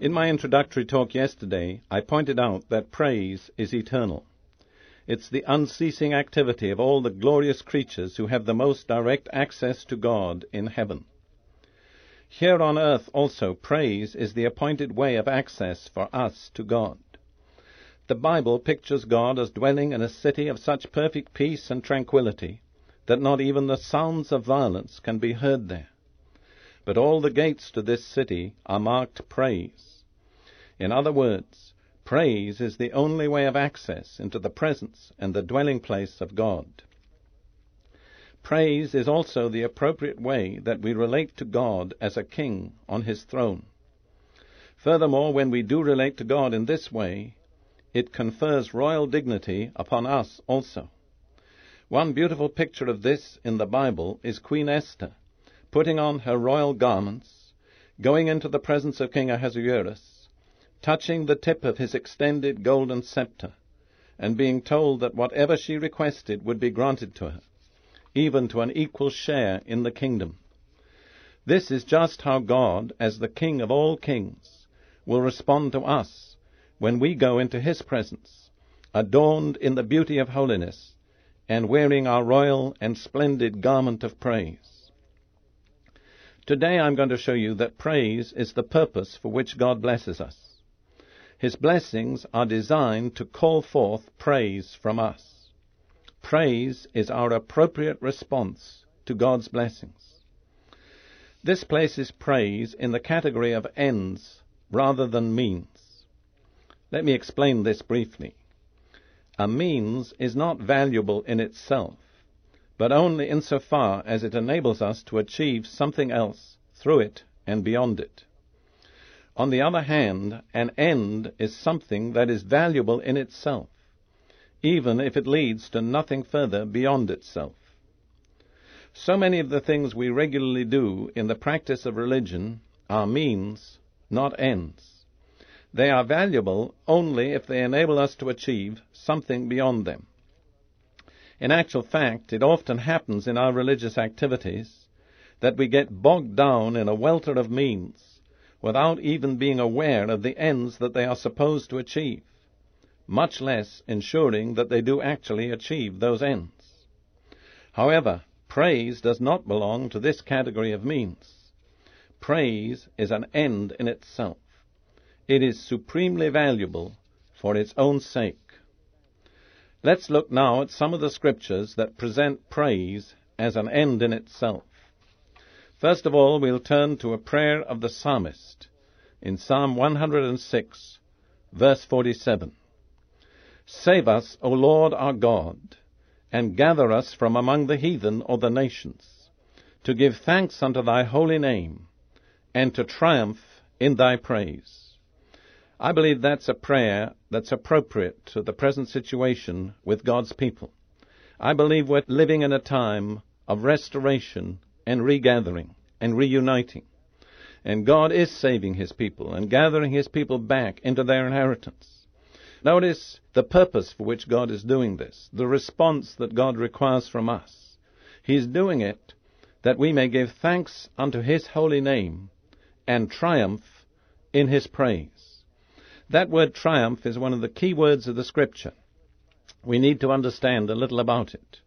In my introductory talk yesterday, I pointed out that praise is eternal. It's the unceasing activity of all the glorious creatures who have the most direct access to God in heaven. Here on earth also, praise is the appointed way of access for us to God. The Bible pictures God as dwelling in a city of such perfect peace and tranquility that not even the sounds of violence can be heard there. But all the gates to this city are marked praise. In other words, praise is the only way of access into the presence and the dwelling place of God. Praise is also the appropriate way that we relate to God as a king on his throne. Furthermore, when we do relate to God in this way, it confers royal dignity upon us also. One beautiful picture of this in the Bible is Queen Esther, putting on her royal garments, going into the presence of King Ahasuerus, touching the tip of his extended golden scepter, and being told that whatever she requested would be granted to her, even to an equal share in the kingdom. This is just how God, as the King of all kings, will respond to us when we go into his presence, adorned in the beauty of holiness, and wearing our royal and splendid garment of praise. Today I'm going to show you that praise is the purpose for which God blesses us. His blessings are designed to call forth praise from us. Praise is our appropriate response to God's blessings. This places praise in the category of ends rather than means. Let me explain this briefly. A means is not valuable in itself, but only insofar as it enables us to achieve something else through it and beyond it. On the other hand, an end is something that is valuable in itself, even if it leads to nothing further beyond itself. So many of the things we regularly do in the practice of religion are means, not ends. They are valuable only if they enable us to achieve something beyond them. In actual fact, it often happens in our religious activities that we get bogged down in a welter of means without even being aware of the ends that they are supposed to achieve, much less ensuring that they do actually achieve those ends. However, praise does not belong to this category of means. Praise is an end in itself. It is supremely valuable for its own sake. Let's look now at some of the scriptures that present praise as an end in itself. First of all, we'll turn to a prayer of the psalmist in Psalm 106, verse 47. Save us, O Lord our God, and gather us from among the heathen or the nations, to give thanks unto thy holy name, and to triumph in thy praise. I believe that's a prayer that's appropriate to the present situation with God's people. I believe we're living in a time of restoration and regathering and reuniting. And God is saving his people and gathering his people back into their inheritance. Notice the purpose for which God is doing this, the response that God requires from us. He is doing it that we may give thanks unto his holy name and triumph in his praise. That word triumph is one of the key words of the Scripture. We need to understand a little about it.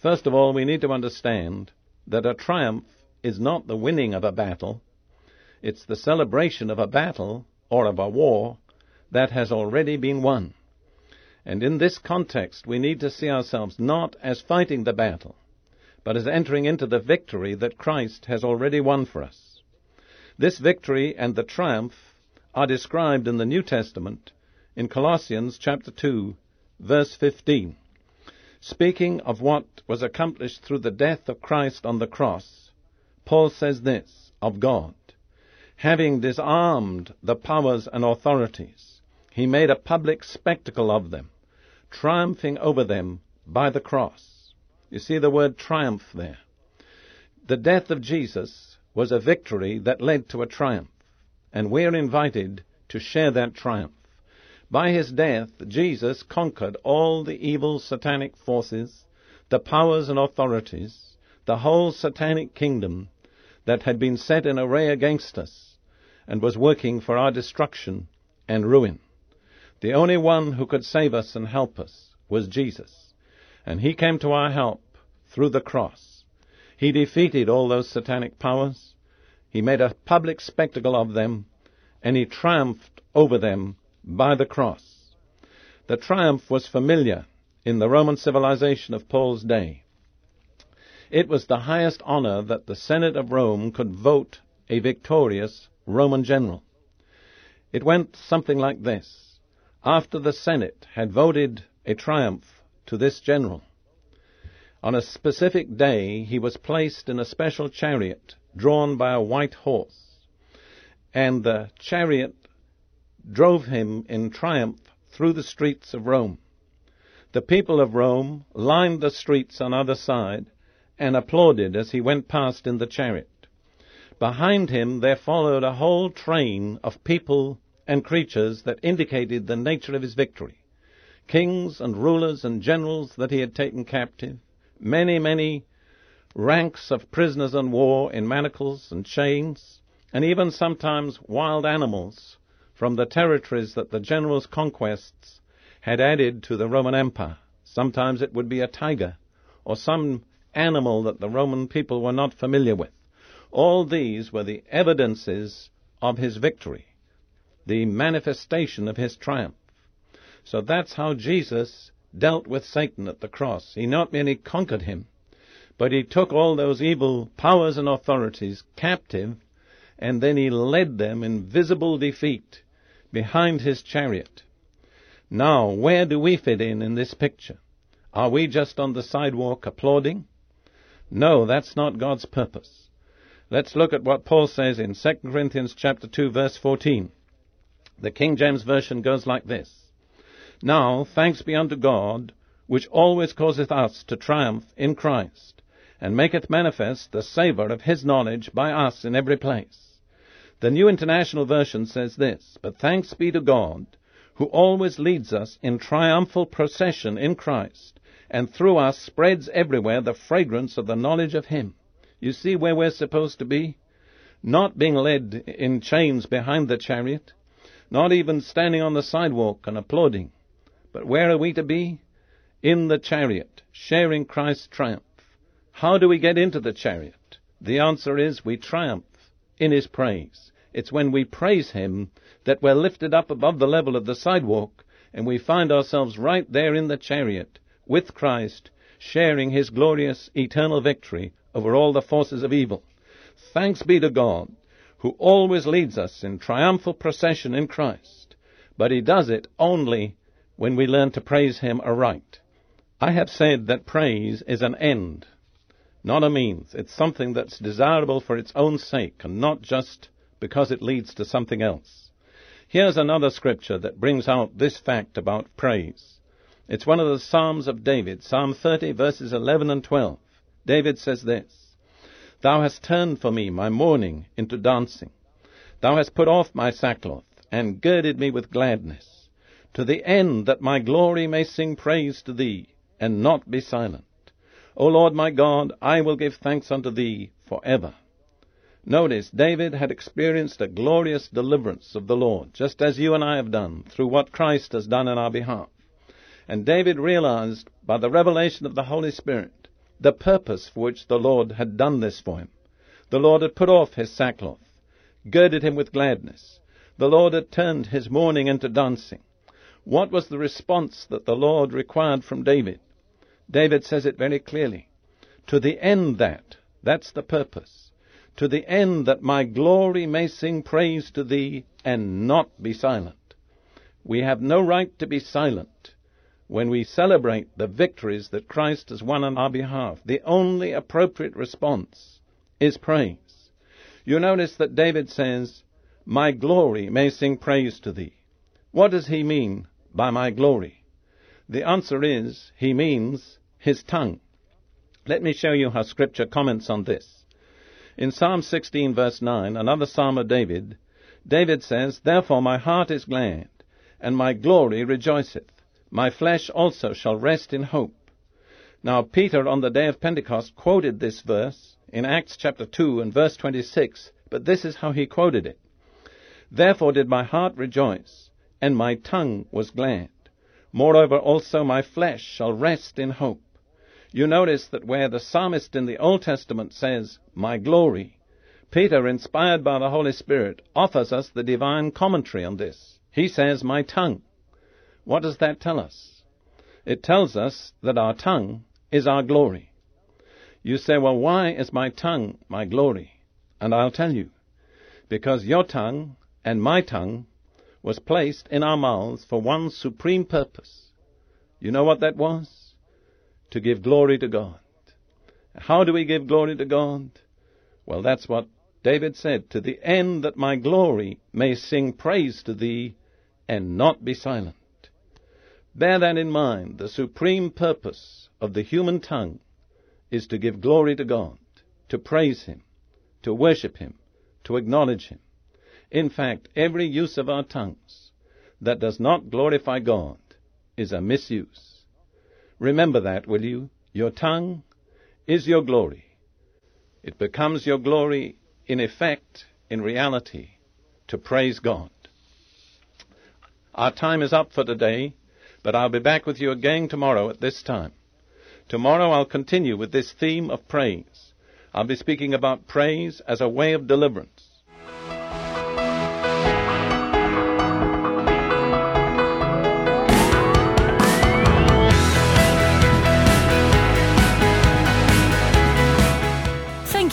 First of all, we need to understand that a triumph is not the winning of a battle. It's the celebration of a battle or of a war that has already been won. And in this context, we need to see ourselves not as fighting the battle, but as entering into the victory that Christ has already won for us. This victory and the triumph are described in the New Testament in Colossians chapter 2, verse 15. Speaking of what was accomplished through the death of Christ on the cross, Paul says this of God, having disarmed the powers and authorities, he made a public spectacle of them, triumphing over them by the cross. You see the word triumph there. The death of Jesus was a victory that led to a triumph, and we are invited to share that triumph. By his death, Jesus conquered all the evil satanic forces, the powers and authorities, the whole satanic kingdom that had been set in array against us and was working for our destruction and ruin. The only one who could save us and help us was Jesus, and he came to our help through the cross. He defeated all those satanic powers, he made a public spectacle of them, and he triumphed over them by the cross. The triumph was familiar in the Roman civilization of Paul's day. It was the highest honor that the Senate of Rome could vote a victorious Roman general. It went something like this. After the Senate had voted a triumph to this general, on a specific day he was placed in a special chariot drawn by a white horse, and the chariot drove him in triumph through the streets of Rome. The people of Rome lined the streets on either side and applauded as he went past in the chariot. Behind him there followed a whole train of people and creatures that indicated the nature of his victory. Kings and rulers and generals that he had taken captive, many ranks of prisoners in war in manacles and chains, and even sometimes wild animals from the territories that the general's conquests had added to the Roman Empire. Sometimes it would be a tiger or some animal that the Roman people were not familiar with. All these were the evidences of his victory, the manifestation of his triumph. So that's how Jesus dealt with Satan at the cross. He not merely conquered him, but he took all those evil powers and authorities captive, and then he led them in visible defeat behind his chariot. Now, where do we fit in this picture? Are we just on the sidewalk applauding? No, that's not God's purpose. Let's look at what Paul says in 2 Corinthians chapter 2, verse 14. The King James Version goes like this. Now, thanks be unto God, which always causeth us to triumph in Christ, and maketh manifest the savour of his knowledge by us in every place. The New International Version says this, but thanks be to God, who always leads us in triumphal procession in Christ, and through us spreads everywhere the fragrance of the knowledge of him. You see where we're supposed to be? Not being led in chains behind the chariot, not even standing on the sidewalk and applauding. But where are we to be? In the chariot, sharing Christ's triumph. How do we get into the chariot? The answer is we triumph in his praise. It's when we praise him that we're lifted up above the level of the sidewalk and we find ourselves right there in the chariot with Christ, sharing his glorious eternal victory over all the forces of evil. Thanks be to God, who always leads us in triumphal procession in Christ, but he does it only when we learn to praise him aright. I have said that praise is an end, not a means. It's something that's desirable for its own sake and not just because it leads to something else. Here's another scripture that brings out this fact about praise. It's one of the Psalms of David, Psalm 30, verses 11 and 12. David says this, Thou hast turned for me my mourning into dancing. Thou hast put off my sackcloth and girded me with gladness, to the end that my glory may sing praise to thee and not be silent. O Lord my God, I will give thanks unto thee forever. Notice, David had experienced a glorious deliverance of the Lord, just as you and I have done, through what Christ has done in our behalf. And David realized, by the revelation of the Holy Spirit, the purpose for which the Lord had done this for him. The Lord had put off his sackcloth, girded him with gladness. The Lord had turned his mourning into dancing. What was the response that the Lord required from David? David says it very clearly. To the end that, that's the purpose. To the end that my glory may sing praise to thee and not be silent. We have no right to be silent when we celebrate the victories that Christ has won on our behalf. The only appropriate response is praise. You notice that David says, my glory may sing praise to thee. What does he mean by my glory? The answer is, he means his tongue. Let me show you how Scripture comments on this. In Psalm 16, verse 9, another psalm of David, David says, Therefore my heart is glad, and my glory rejoiceth. My flesh also shall rest in hope. Now Peter, on the day of Pentecost, quoted this verse in Acts chapter 2 and verse 26, but this is how he quoted it. Therefore did my heart rejoice, and my tongue was glad. Moreover also my flesh shall rest in hope. You notice that where the psalmist in the Old Testament says, my glory, Peter, inspired by the Holy Spirit, offers us the divine commentary on this. He says, my tongue. What does that tell us? It tells us that our tongue is our glory. You say, well, why is my tongue my glory? And I'll tell you. Because your tongue and my tongue was placed in our mouths for one supreme purpose. You know what that was? To give glory to God. How do we give glory to God? Well, that's what David said, to the end that my glory may sing praise to thee and not be silent. Bear that in mind. The supreme purpose of the human tongue is to give glory to God, to praise him, to worship him, to acknowledge him. In fact, every use of our tongues that does not glorify God is a misuse. Remember that, will you? Your tongue is your glory. It becomes your glory in effect, in reality, to praise God. Our time is up for today, but I'll be back with you again tomorrow at this time. Tomorrow I'll continue with this theme of praise. I'll be speaking about praise as a way of deliverance.